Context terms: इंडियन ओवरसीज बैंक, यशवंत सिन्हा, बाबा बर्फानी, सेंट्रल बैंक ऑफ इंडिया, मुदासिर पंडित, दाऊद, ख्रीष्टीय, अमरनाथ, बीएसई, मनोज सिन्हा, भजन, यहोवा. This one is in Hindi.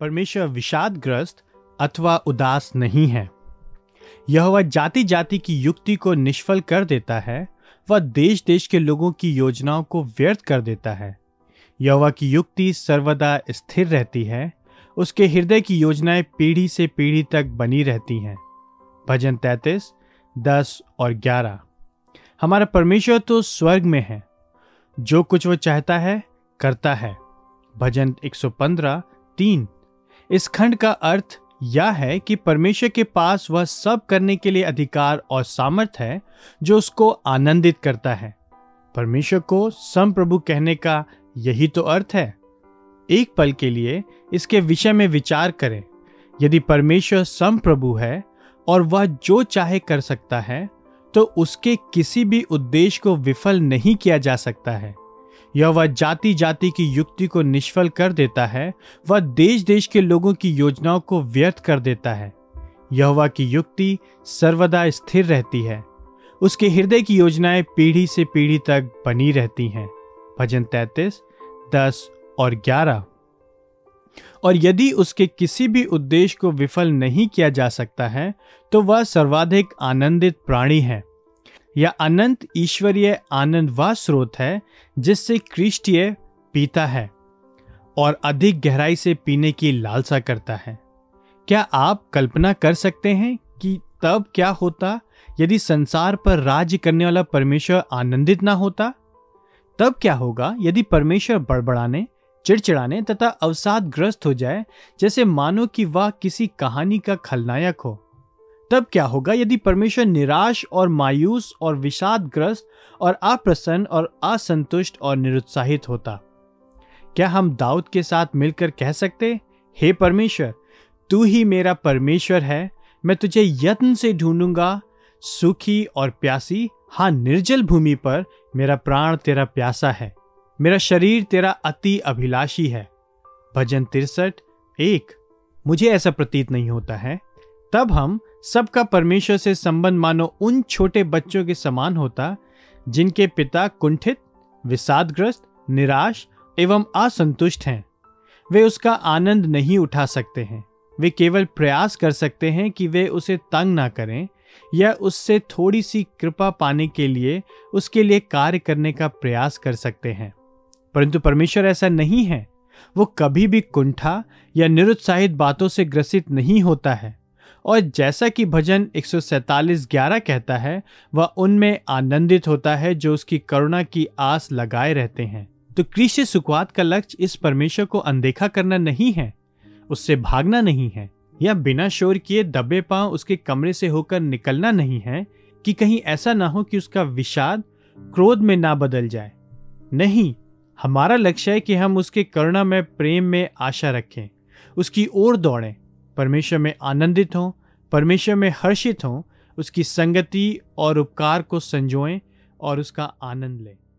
परमेश्वर विषादग्रस्त अथवा उदास नहीं है। यहोवा जाति जाति की युक्ति को निष्फल कर देता है, वह देश देश के लोगों की योजनाओं को व्यर्थ कर देता है। यहोवा की युक्ति सर्वदा स्थिर रहती है, उसके हृदय की योजनाएं पीढ़ी से पीढ़ी तक बनी रहती हैं। भजन 33:10-11। हमारा परमेश्वर तो स्वर्ग में है, जो कुछ वो चाहता है करता है। भजन 115:3। इस खंड का अर्थ यह है कि परमेश्वर के पास वह सब करने के लिए अधिकार और सामर्थ्य है जो उसको आनंदित करता है। परमेश्वर को संप्रभु कहने का यही तो अर्थ है। एक पल के लिए इसके विषय में विचार करें। यदि परमेश्वर संप्रभु है और वह जो चाहे कर सकता है, तो उसके किसी भी उद्देश्य को विफल नहीं किया जा सकता है। यह वह जाति जाति की युक्ति को निष्फल कर देता है, वह देश देश के लोगों की योजनाओं को व्यर्थ कर देता है। यहोवा की युक्ति सर्वदा स्थिर रहती है, उसके हृदय की योजनाएं पीढ़ी से पीढ़ी तक बनी रहती हैं। भजन 33:10-11। और यदि उसके किसी भी उद्देश्य को विफल नहीं किया जा सकता है, तो वह सर्वाधिक आनंदित प्राणी है। यह अनंत ईश्वरीय आनंद वह स्रोत है जिससे ख्रीष्टीय पीता है और अधिक गहराई से पीने की लालसा करता है। क्या आप कल्पना कर सकते हैं कि तब क्या होता यदि संसार पर राज्य करने वाला परमेश्वर आनंदित ना होता? तब क्या होगा यदि परमेश्वर बड़बड़ाने, चिड़चिड़ाने तथा अवसादग्रस्त हो जाए, जैसे मानो कि वह किसी कहानी का खलनायक हो? तब क्या होगा यदि परमेश्वर निराश और मायूस और विषादग्रस्त और अप्रसन्न और असंतुष्ट और निरुत्साहित होता? क्या हम दाऊद के साथ मिलकर कह सकते, हे परमेश्वर, तू ही मेरा परमेश्वर है, मैं तुझे यत्न से ढूंढूंगा, सूखी और प्यासी, हाँ निर्जल भूमि पर मेरा प्राण तेरा प्यासा है, मेरा शरीर तेरा अति अभिलाषी है। भजन 63:1। मुझे ऐसा प्रतीत नहीं होता है। तब हम सबका परमेश्वर से संबंध मानो उन छोटे बच्चों के समान होता जिनके पिता कुंठित, विषादग्रस्त, निराश एवं असंतुष्ट हैं। वे उसका आनंद नहीं उठा सकते हैं। वे केवल प्रयास कर सकते हैं कि वे उसे तंग ना करें या उससे थोड़ी सी कृपा पाने के लिए उसके लिए कार्य करने का प्रयास कर सकते हैं। परंतु परमेश्वर ऐसा नहीं है। वो कभी भी कुंठा या निरुत्साहित बातों से ग्रसित नहीं होता है, और जैसा कि भजन 147:11 कहता है, वह उनमें आनंदित होता है जो उसकी करुणा की आस लगाए रहते हैं। तो ख्रीष्टीय सुकवात का लक्ष्य इस परमेश्वर को अनदेखा करना नहीं है, उससे भागना नहीं है या बिना शोर किए दबे पांव उसके कमरे से होकर निकलना नहीं है कि कहीं ऐसा ना हो कि उसका विषाद क्रोध में ना बदल जाए। नहीं, हमारा लक्ष्य है कि हम उसके करुणामय प्रेम में आशा रखें, उसकी ओर दौड़ें, परमेश्वर में आनंदित हों, परमेश्वर में हर्षित हों, उसकी संगति और उपकार को संजोएं और उसका आनंद लें।